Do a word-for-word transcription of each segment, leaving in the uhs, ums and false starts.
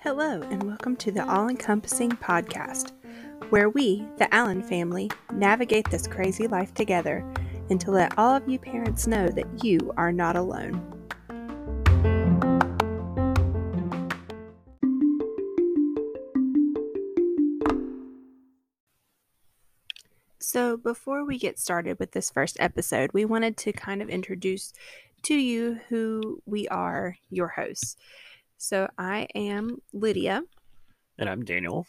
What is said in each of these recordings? Hello, and welcome to the All-Encompassing Podcast, where we, the Allen family, navigate this crazy life together and to let all of you parents know that you are not alone. So before we get started with this first episode, we wanted to kind of introduce to you who we are, your hosts. So I am Lydia. And I'm Daniel.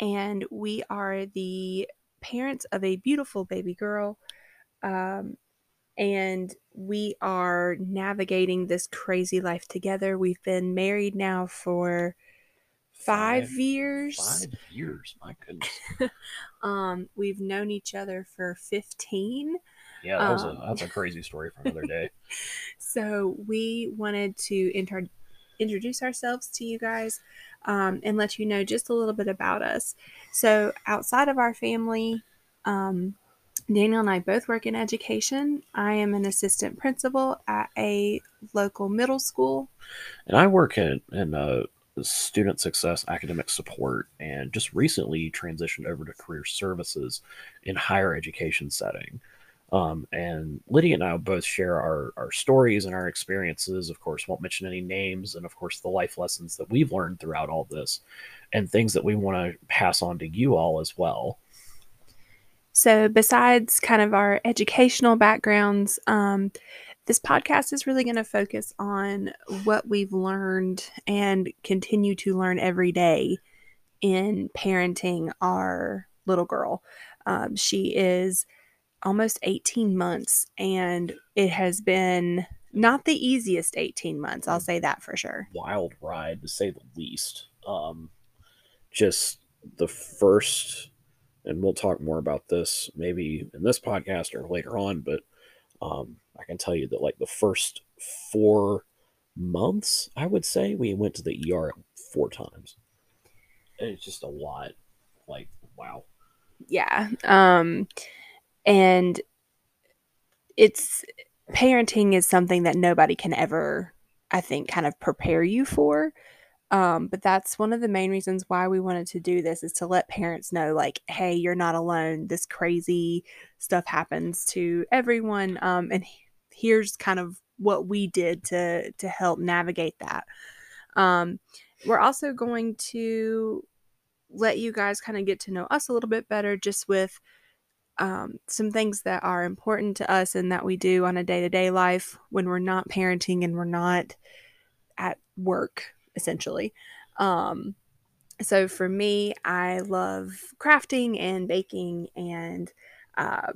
And we are the parents of a beautiful baby girl. Um, and we are navigating this crazy life together. We've been married now for... Five, five years. Five years, my goodness. um, we've known each other for fifteen. Yeah, that was um, a, that's a crazy story for another day. So we wanted to inter- introduce ourselves to you guys um, and let you know just a little bit about us. So outside of our family, um, Daniel and I both work in education. I am an assistant principal at a local middle school. And I work in... in uh... student success, academic support, and just recently transitioned over to career services in higher education setting. Um, and Lydia and I will both share our, our stories and our experiences. Of course, won't mention any names, and of course, the life lessons that we've learned throughout all this and things that we want to pass on to you all as well. So besides kind of our educational backgrounds, um, this podcast is really going to focus on what we've learned and continue to learn every day in parenting our little girl. Um, she is almost eighteen months, and it has been not the easiest eighteen months. I'll say that for sure. Wild ride, to say the least. Um, just the first, and we'll talk more about this maybe in this podcast or later on, but um, I can tell you that like the first four months, I would say we went to the E R four times. And it's just a lot. Like, wow. Yeah. Um, and it's parenting is something that nobody can ever, I think, kind of prepare you for. Um, but that's one of the main reasons why we wanted to do this, is to let parents know, like, hey, you're not alone. This crazy stuff happens to everyone. Um, and here's kind of what we did to, to help navigate that. Um, we're also going to let you guys kind of get to know us a little bit better, just with um, some things that are important to us and that we do on a day-to-day life when we're not parenting and we're not at work, essentially. Um, so for me, I love crafting and baking and um,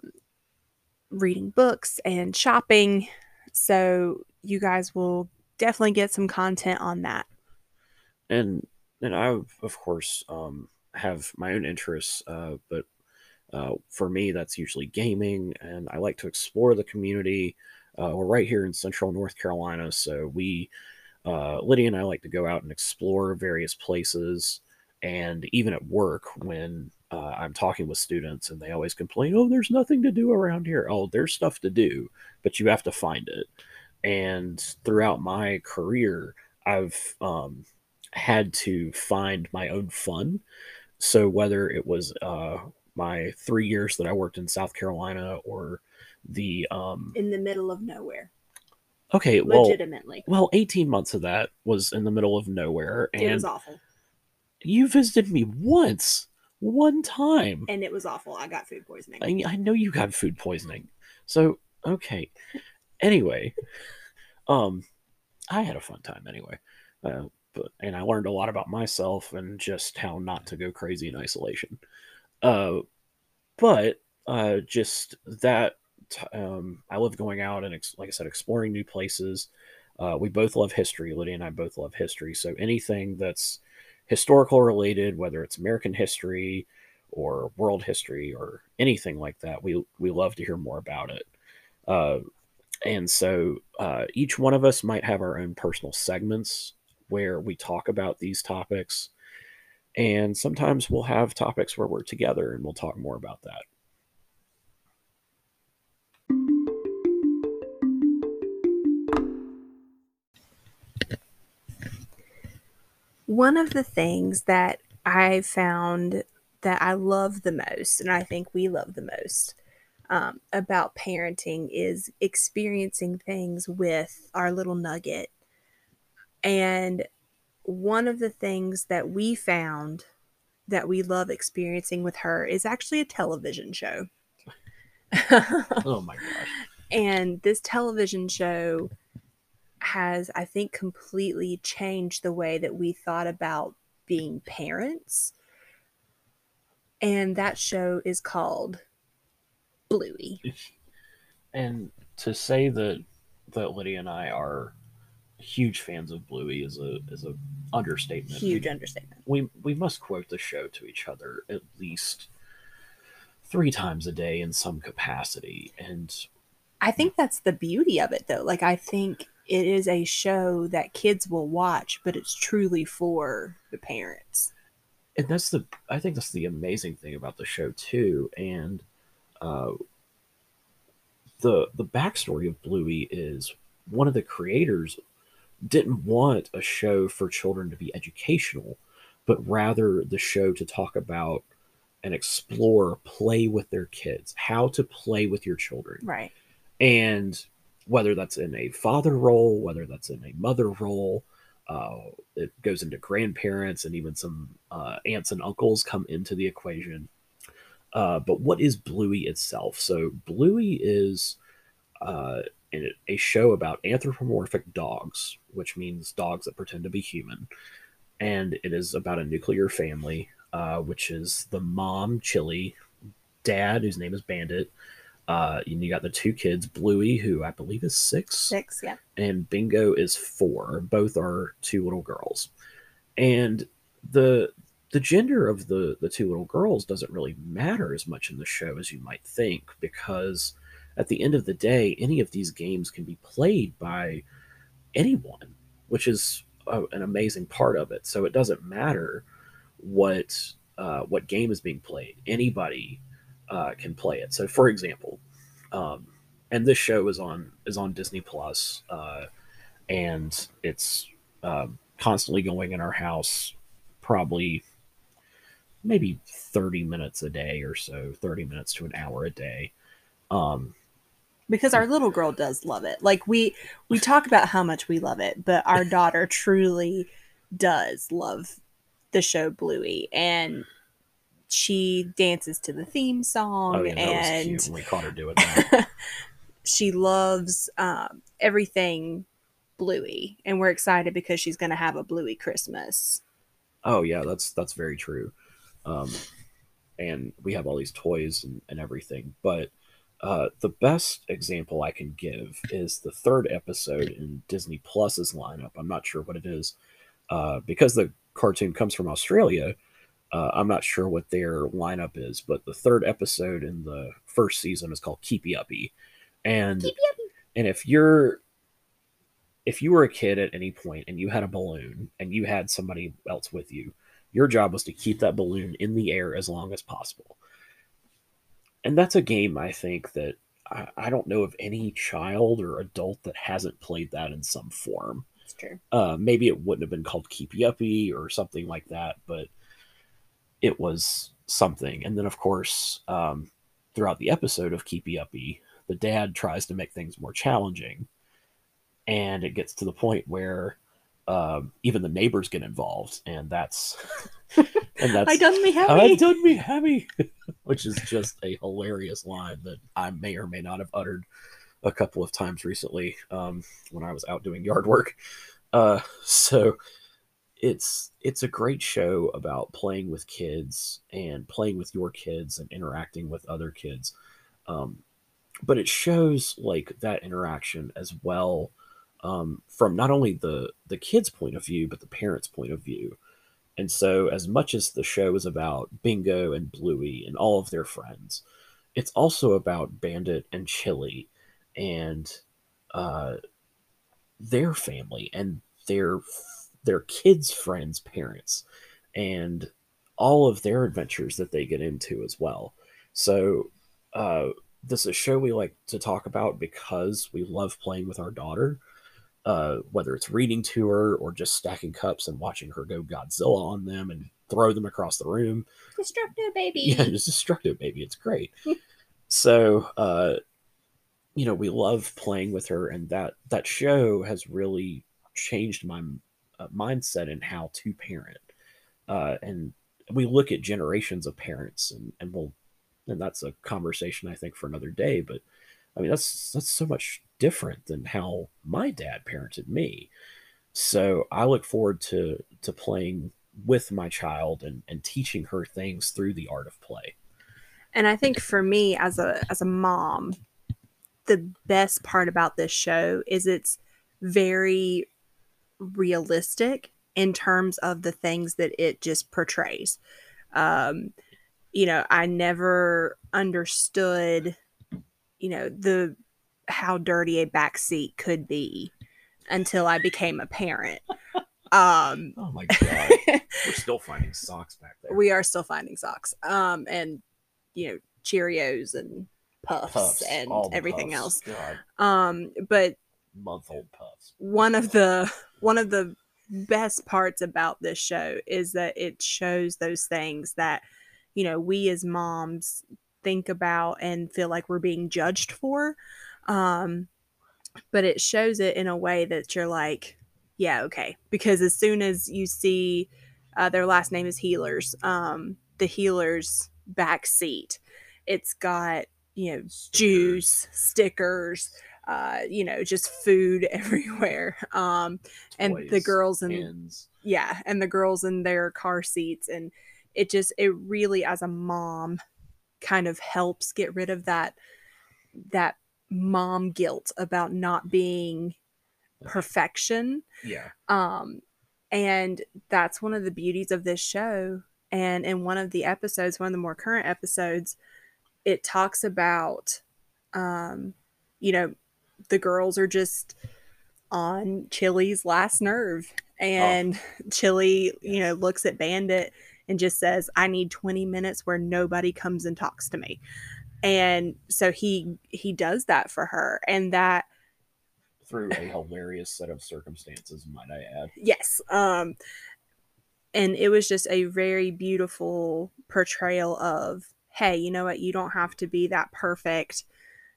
reading books and shopping. So you guys will definitely get some content on that. And and I, of course, um, have my own interests, uh, but uh, for me, that's usually gaming, and I like to explore the community. Uh, we're right here in Central North Carolina, so we... Uh, Lydia and I like to go out and explore various places, and even at work when uh, I'm talking with students and they always complain, oh, there's nothing to do around here. Oh, there's stuff to do, but you have to find it. And throughout my career, I've um, had to find my own fun. So whether it was uh, my three years that I worked in South Carolina or the... Um, in the middle of nowhere. Okay, well, legitimately. Well, eighteen months of that was in the middle of nowhere. And it was awful. You visited me once, one time. And it was awful. I got food poisoning. I, I know you got food poisoning. So, okay. Anyway, um, I had a fun time anyway. Uh, but and I learned a lot about myself and just how not to go crazy in isolation. Uh, but uh, just that... Um, I love going out and, ex- like I said, exploring new places. Uh, we both love history. Lydia and I both love history. So anything that's historical related, whether it's American history or world history or anything like that, we we love to hear more about it. Uh, and so uh, each one of us might have our own personal segments where we talk about these topics. And sometimes we'll have topics where we're together and we'll talk more about that. one of the things that I found that I love the most, and I think we love the most, um, about parenting is experiencing things with our little nugget. And one of the things that we found that we love experiencing with her is actually a television show. Oh my gosh. And this television show has, I think, completely changed the way that we thought about being parents. And that show is called Bluey. And to say that that Lydia and I are huge fans of Bluey is a is a understatement. Huge understatement. We we must quote the show to each other at least three times a day in some capacity. And I think that's the beauty of it, though. Like, I think it is a show that kids will watch, but it's truly for the parents. And that's the, I think that's the amazing thing about the show too. And uh, the the backstory of Bluey is one of the creators didn't want a show for children to be educational, but rather the show to talk about and explore, play with their kids, how to play with your children. Right. And whether that's in a father role, whether that's in a mother role, uh, it goes into grandparents, and even some uh, aunts and uncles come into the equation. Uh, but what is Bluey itself? So Bluey is uh, a show about anthropomorphic dogs, which means dogs that pretend to be human. And it is about a nuclear family, uh, which is the mom, Chili, dad, whose name is Bandit. Uh, and you got the two kids, Bluey, who I believe is six. Six, yeah. And Bingo is four. Both are two little girls. And the the gender of the, the two little girls doesn't really matter as much in the show as you might think, because at the end of the day, any of these games can be played by anyone, which is a, an amazing part of it. So it doesn't matter what uh, what game is being played. Anybody Uh, can play it. So, for example, um, and this show is on is on Disney Plus, uh, and it's uh, constantly going in our house, probably maybe thirty minutes a day or so, thirty minutes to an hour a day. Um, because our little girl does love it. Like, we we talk about how much we love it, but our daughter truly does love the show Bluey, and she dances to the theme song. Oh, yeah, and that was cute when we caught her doing that. She loves um, everything Bluey, and we're excited because she's going to have a Bluey Christmas. Oh yeah, that's that's very true. Um, and we have all these toys and, and everything. But uh, the best example I can give is the third episode in Disney Plus's lineup. I'm not sure what it is uh, because the cartoon comes from Australia. Uh, I'm not sure what their lineup is, but the third episode in the first season is called Keepy Uppy. And Keepy Uppy. And if you're if you were a kid at any point and you had a balloon and you had somebody else with you, your job was to keep that balloon in the air as long as possible. And that's a game, I think, that I, I don't know of any child or adult that hasn't played that in some form. It's true. Uh, maybe it wouldn't have been called Keepy Uppy or something like that, but it was something. And then, of course, um, throughout the episode of Keepy Uppy, the dad tries to make things more challenging. And it gets to the point where um, even the neighbors get involved. And that's... and that's I done me happy! I done me happy! Which is just a hilarious line that I may or may not have uttered a couple of times recently um, when I was out doing yard work. Uh, so... It's it's a great show about playing with kids and playing with your kids and interacting with other kids. Um, but it shows like that interaction as well um, from not only the, the kids' point of view, but the parents' point of view. And so as much as the show is about Bingo and Bluey and all of their friends, it's also about Bandit and Chili and uh, their family and their their kids' friends' parents and all of their adventures that they get into as well. So uh, this is a show we like to talk about because we love playing with our daughter. uh, whether it's reading to her or just stacking cups and watching her go Godzilla on them and throw them across the room. Destructo baby. Yeah, just destructo baby. It's great. So, uh, you know, we love playing with her, and that, that show has really changed my uh, mindset in how to parent. Uh, and we look at generations of parents, and, and we'll, and that's a conversation I think for another day, but I mean, that's, that's so much different than how my dad parented me. So I look forward to, to playing with my child and, and teaching her things through the art of play. And I think for me as a, as a mom, the best part about this show is it's very realistic in terms of the things that it just portrays. Um, you know, I never understood, you know, the, how dirty a backseat could be until I became a parent. Um, oh my God. We're still finding socks back there. We are still finding socks. Um, and you know, Cheerios and puffs, puffs and everything puffs. else. God. Um, but month old puffs. One of the, one of the, best parts about this show is that it shows those things that, you know, we as moms think about and feel like we're being judged for. Um, but it shows it in a way that you're like, yeah, okay. Because as soon as you see uh, their last name is Healers, um, the Healers backseat, it's got, you know, juice, stickers, Uh, you know, just food everywhere. Um, and Toys, the girls in pins. yeah, and the girls in their car seats, and it just it really, as a mom, kind of helps get rid of that that mom guilt about not being perfection. Yeah. Um, and that's one of the beauties of this show. And in one of the episodes, one of the more current episodes, it talks about, um, you know, the girls are just on Chili's last nerve, and oh. Chili, you know, looks at Bandit and just says, I need twenty minutes where nobody comes and talks to me. And so he, he does that for her, and that through a hilarious set of circumstances, might I add. Yes. Um, and it was just a very beautiful portrayal of, hey, you know what? You don't have to be that perfect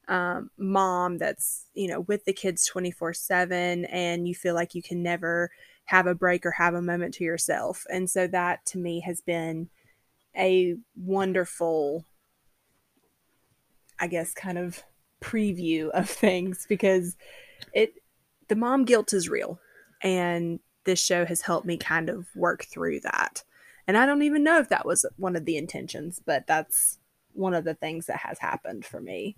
Um, mom that's, you know, with the kids twenty-four seven, and you feel like you can never have a break or have a moment to yourself. And so that to me has been a wonderful, I guess, kind of preview of things, because it, the mom guilt is real, and this show has helped me kind of work through that. And I don't even know if that was one of the intentions, but that's one of the things that has happened for me.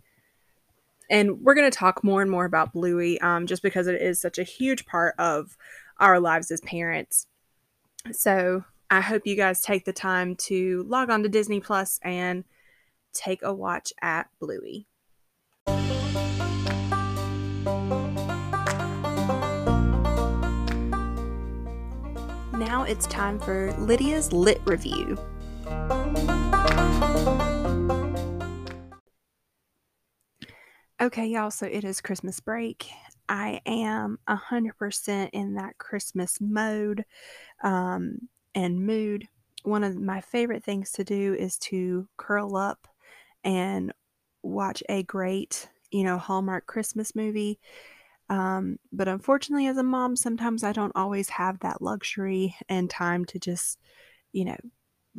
And we're going to talk more and more about Bluey, um, just because it is such a huge part of our lives as parents. So I hope you guys take the time to log on to Disney Plus and take a watch at Bluey. Now it's time for Lydia's Lit Review. Okay, y'all, so it is Christmas break. I am one hundred percent in that Christmas mode um, and mood. One of my favorite things to do is to curl up and watch a great, you know, Hallmark Christmas movie. Um, but unfortunately, as a mom, sometimes I don't always have that luxury and time to just, you know,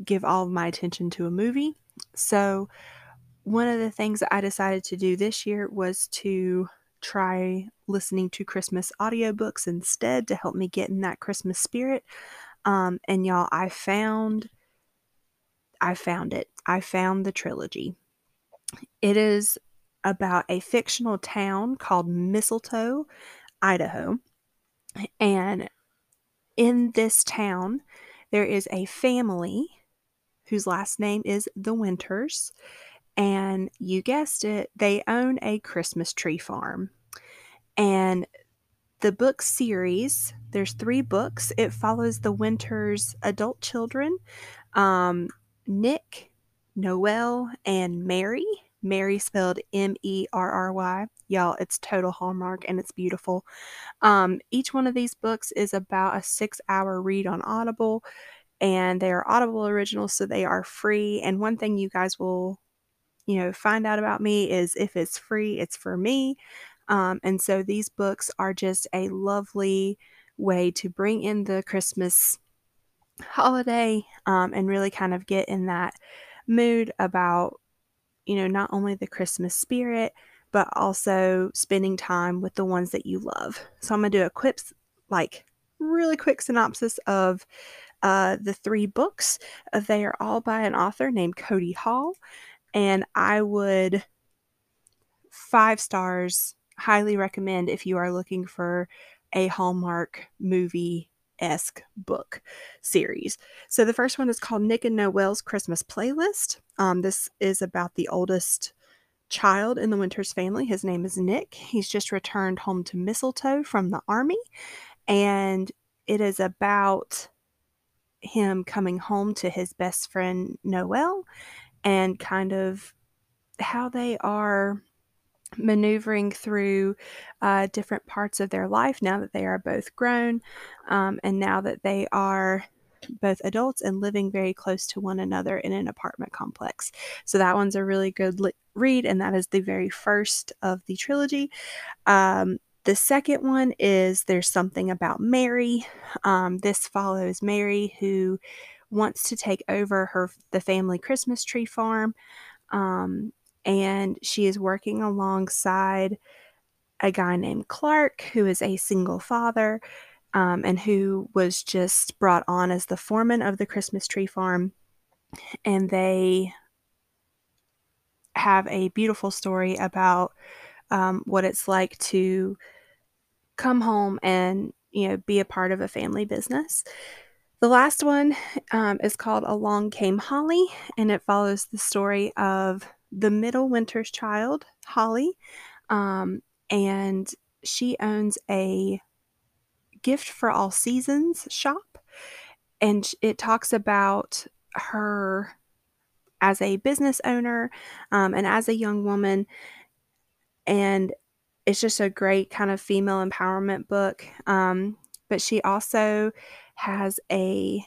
give all of my attention to a movie. So one of the things that I decided to do this year was to try listening to Christmas audiobooks instead to help me get in that Christmas spirit. Um, and y'all, I found, I found it. I found the trilogy. It is about a fictional town called Mistletoe, Idaho. And in this town, there is a family whose last name is the Winters. And you guessed it, they own a Christmas tree farm. And the book series, there's three books. It follows the Winters' adult children, um, Nick, Noel, and Mary. Mary spelled M E R R Y. Y'all, it's total Hallmark, and it's beautiful. Um, each one of these books is about a six-hour read on Audible, and they are Audible originals, so they are free. And one thing you guys will, you know, find out about me is if it's free, it's for me. Um, and so these books are just a lovely way to bring in the Christmas holiday um, and really kind of get in that mood about, you know, not only the Christmas spirit, but also spending time with the ones that you love. So I'm going to do a quick, like really quick synopsis of uh, the three books. They are all by an author named Cody Hall, and I would five stars highly recommend if you are looking for a Hallmark movie-esque book series. So the first one is called Nick and Noelle's Christmas Playlist. Um, this is about the oldest child in the Winters family. His name is Nick. He's just returned home to Mistletoe from the army, and it is about him coming home to his best friend Noelle and kind of how they are maneuvering through uh, different parts of their life now that they are both grown, um, and now that they are both adults and living very close to one another in an apartment complex. So that one's a really good li- read, and that is the very first of the trilogy. Um, the second one is There's Something About Mary. Um, this follows Mary, who wants to take over her the family Christmas tree farm, um, and she is working alongside a guy named Clark, who is a single father, um, and who was just brought on as the foreman of the Christmas tree farm. And they have a beautiful story about um, what it's like to come home and, you know, be a part of a family business. The last one um, is called Along Came Holly, and it follows the story of the middle Winter's child, Holly, um, and she owns a Gift for All Seasons shop, and it talks about her as a business owner um, and as a young woman, and it's just a great kind of female empowerment book, um, but she also has a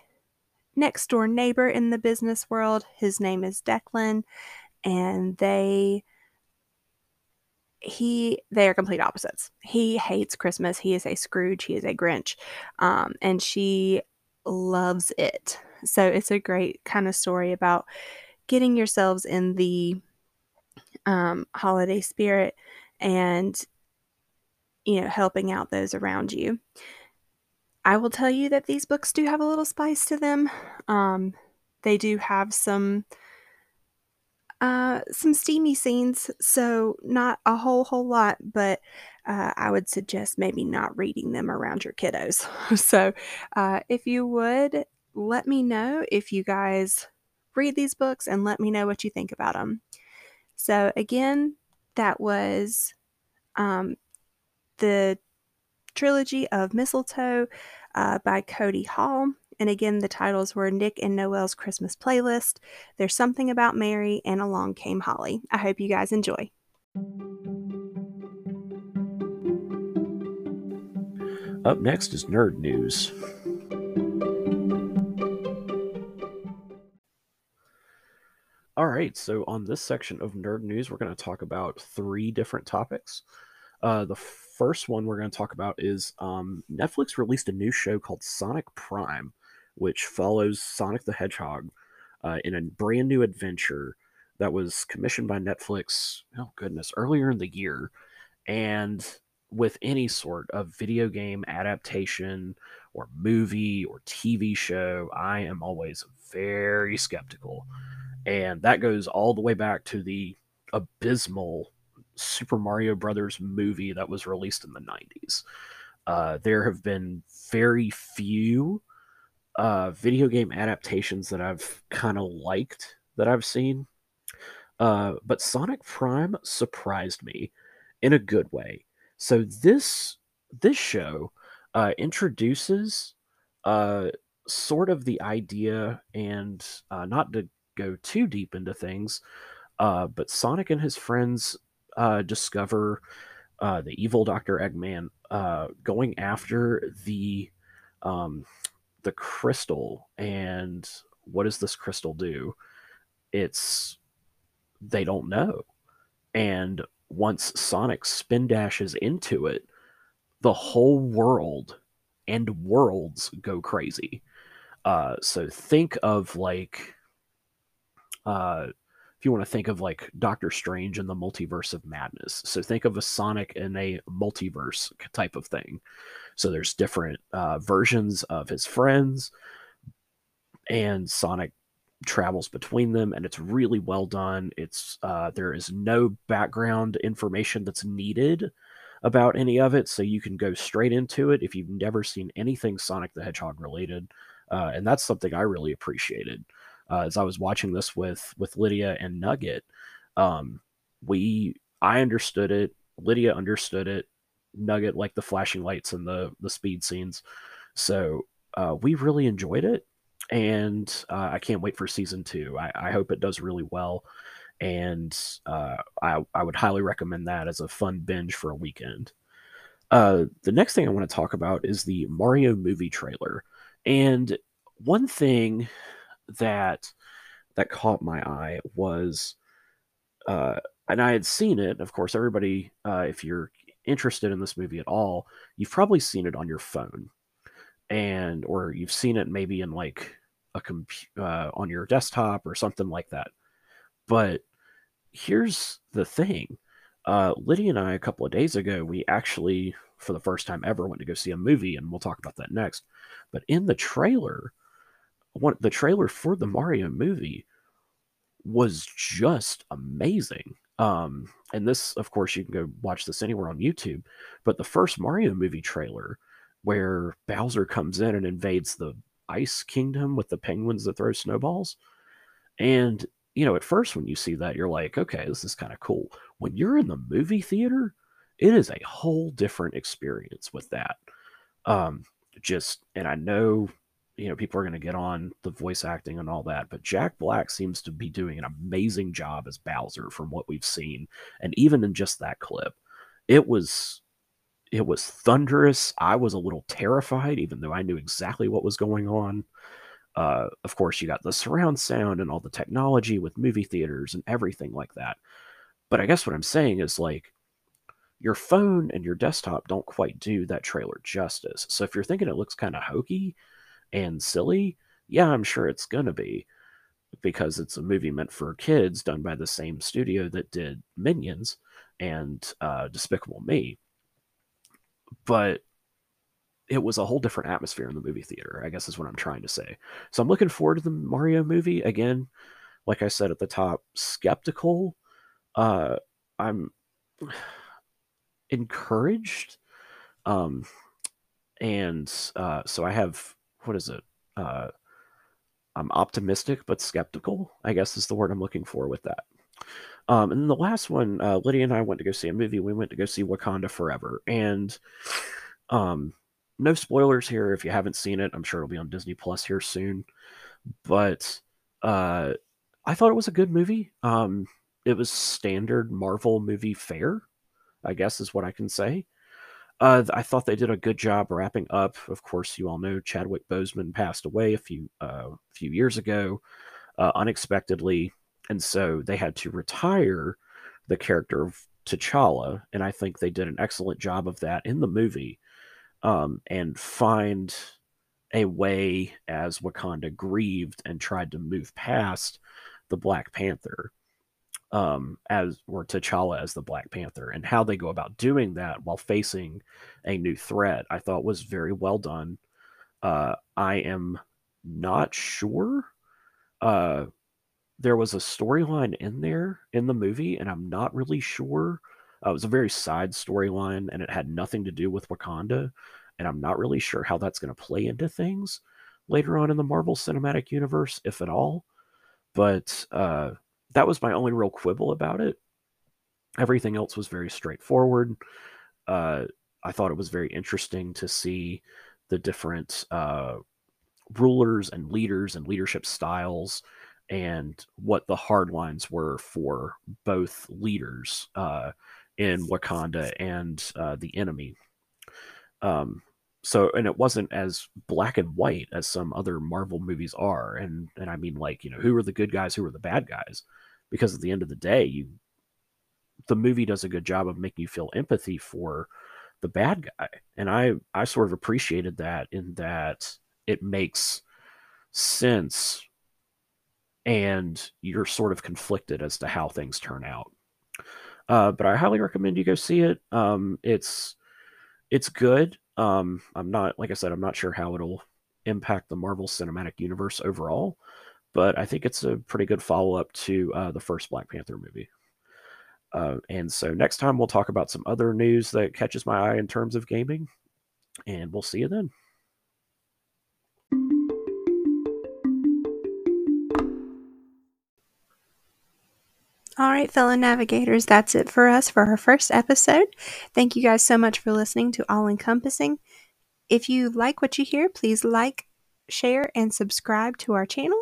next-door neighbor in the business world. His name is Declan, and they he they are complete opposites. He hates Christmas. He is a Scrooge. He is a Grinch. Um, and she loves it. So it's a great kind of story about getting yourselves in the um, holiday spirit and, you know, helping out those around you. I will tell you that these books do have a little spice to them. Um, they do have some... Uh, some steamy scenes, so not a whole whole lot, but uh, I would suggest maybe not reading them around your kiddos. So uh, if you would, let me know if you guys read these books, and let me know what you think about them. So again, that was um, the trilogy of Mistletoe uh, by Cody Hall. And again, the titles were Nick and Noelle's Christmas Playlist, There's Something About Mary, and Along Came Holly. I hope you guys enjoy. Up next is Nerd News. All right, so on this section of Nerd News, we're going to talk about three different topics. Uh, the first one we're going to talk about is um, Netflix released a new show called Sonic Prime, which follows Sonic the Hedgehog uh, in a brand new adventure that was commissioned by Netflix, oh goodness, earlier in the year. And with any sort of video game adaptation or movie or T V show, I am always very skeptical. And that goes all the way back to the abysmal Super Mario Brothers movie that was released in the nineties. Uh, there have been very few uh, video game adaptations that I've kind of liked that I've seen. Uh, but Sonic Prime surprised me in a good way. So this this show uh, introduces uh, sort of the idea, and uh, not to go too deep into things, Uh, but Sonic and his friends uh, discover uh, the evil Doctor Eggman uh, going after the um, the crystal. And what does this crystal do? It's they don't know. And once Sonic spin dashes into it, the whole world and worlds go crazy. Uh, so think of like, uh, if you want to think of like Doctor Strange and the Multiverse of Madness. So think of a Sonic in a multiverse type of thing. So there's different uh, versions of his friends, and Sonic travels between them, and it's really well done. It's uh, there is no background information that's needed about any of it, so you can go straight into it if you've never seen anything Sonic the Hedgehog related. Uh, and that's something I really appreciated. Uh, as I was watching this with with Lydia and Nugget, um, we I understood it, Lydia understood it, Nugget liked the flashing lights and the the speed scenes. So uh, we really enjoyed it, and uh, I can't wait for season two. I, I hope it does really well, and uh, I, I would highly recommend that as a fun binge for a weekend. Uh, the next thing I want to talk about is the Mario movie trailer. And one thing that that caught my eye was, uh, and I had seen it, of course, everybody, uh, if you're interested in this movie at all, you've probably seen it on your phone, and or you've seen it maybe in like a comp- uh, on your desktop or something like that. But here's the thing. Uh, Lydia and I, a couple of days ago, we actually, for the first time ever, went to go see a movie, and we'll talk about that next. But in the trailer, one, the trailer for the Mario movie was just amazing. Um, and this, of course, you can go watch this anywhere on YouTube. But the first Mario movie trailer, where Bowser comes in and invades the Ice Kingdom with the penguins that throw snowballs, and you know, at first when you see that, you're like, okay, this is kind of cool. When you're in the movie theater, it is a whole different experience with that. Um, just, and I know, you know, people are going to get on the voice acting and all that, but Jack Black seems to be doing an amazing job as Bowser from what we've seen. And even in just that clip, it was, it was thunderous. I was a little terrified, even though I knew exactly what was going on. Uh, of course, you got the surround sound and all the technology with movie theaters and everything like that. But I guess what I'm saying is, like, your phone and your desktop don't quite do that trailer justice. So if you're thinking it looks kind of hokey and silly, yeah, I'm sure it's going to be, because it's a movie meant for kids done by the same studio that did Minions and uh, Despicable Me. But it was a whole different atmosphere in the movie theater, I guess is what I'm trying to say. So I'm looking forward to the Mario movie. Again, like I said at the top, skeptical. Uh, I'm encouraged. Um, and uh, so I have, what is it? Uh, I'm optimistic, but skeptical, I guess is the word I'm looking for with that. Um, and then the last one, uh, Lydia and I went to go see a movie. We went to go see Wakanda Forever. And um, no spoilers here. If you haven't seen it, I'm sure it'll be on Disney Plus here soon. But uh, I thought it was a good movie. Um, it was standard Marvel movie fare, I guess is what I can say. Uh, I thought they did a good job wrapping up. Of course, you all know Chadwick Boseman passed away a few uh, few years ago, uh, unexpectedly. And so they had to retire the character of T'Challa. And I think they did an excellent job of that in the movie. Um, and find a way as Wakanda grieved and tried to move past the Black Panther, um, as or T'Challa as the Black Panther, and how they go about doing that while facing a new threat, I thought was very well done. Uh, I am not sure. Uh, there was a storyline in there in the movie, and I'm not really sure. Uh, it was a very side storyline, and it had nothing to do with Wakanda, and I'm not really sure how that's going to play into things later on in the Marvel Cinematic Universe, if at all. But uh, that was my only real quibble about it. Everything else was very straightforward. Uh, I thought it was very interesting to see the different uh, rulers and leaders and leadership styles and what the hard lines were for both leaders uh, in Wakanda and uh, the enemy. Um, so, and it wasn't as black and white as some other Marvel movies are. And, and I mean, like, you know, who are the good guys? Who are the bad guys? Because at the end of the day, you, the movie does a good job of making you feel empathy for the bad guy. And I, I sort of appreciated that, in that it makes sense and you're sort of conflicted as to how things turn out. Uh, but I highly recommend you go see it. Um, it's, it's good. Um, I'm not, like I said, I'm not sure how it'll impact the Marvel Cinematic Universe overall, but I think it's a pretty good follow-up to uh, the first Black Panther movie. Uh, and so next time we'll talk about some other news that catches my eye in terms of gaming, and we'll see you then. All right, fellow navigators, that's it for us for our first episode. Thank you guys so much for listening to All Encompassing. If you like what you hear, please like, share, and subscribe to our channel,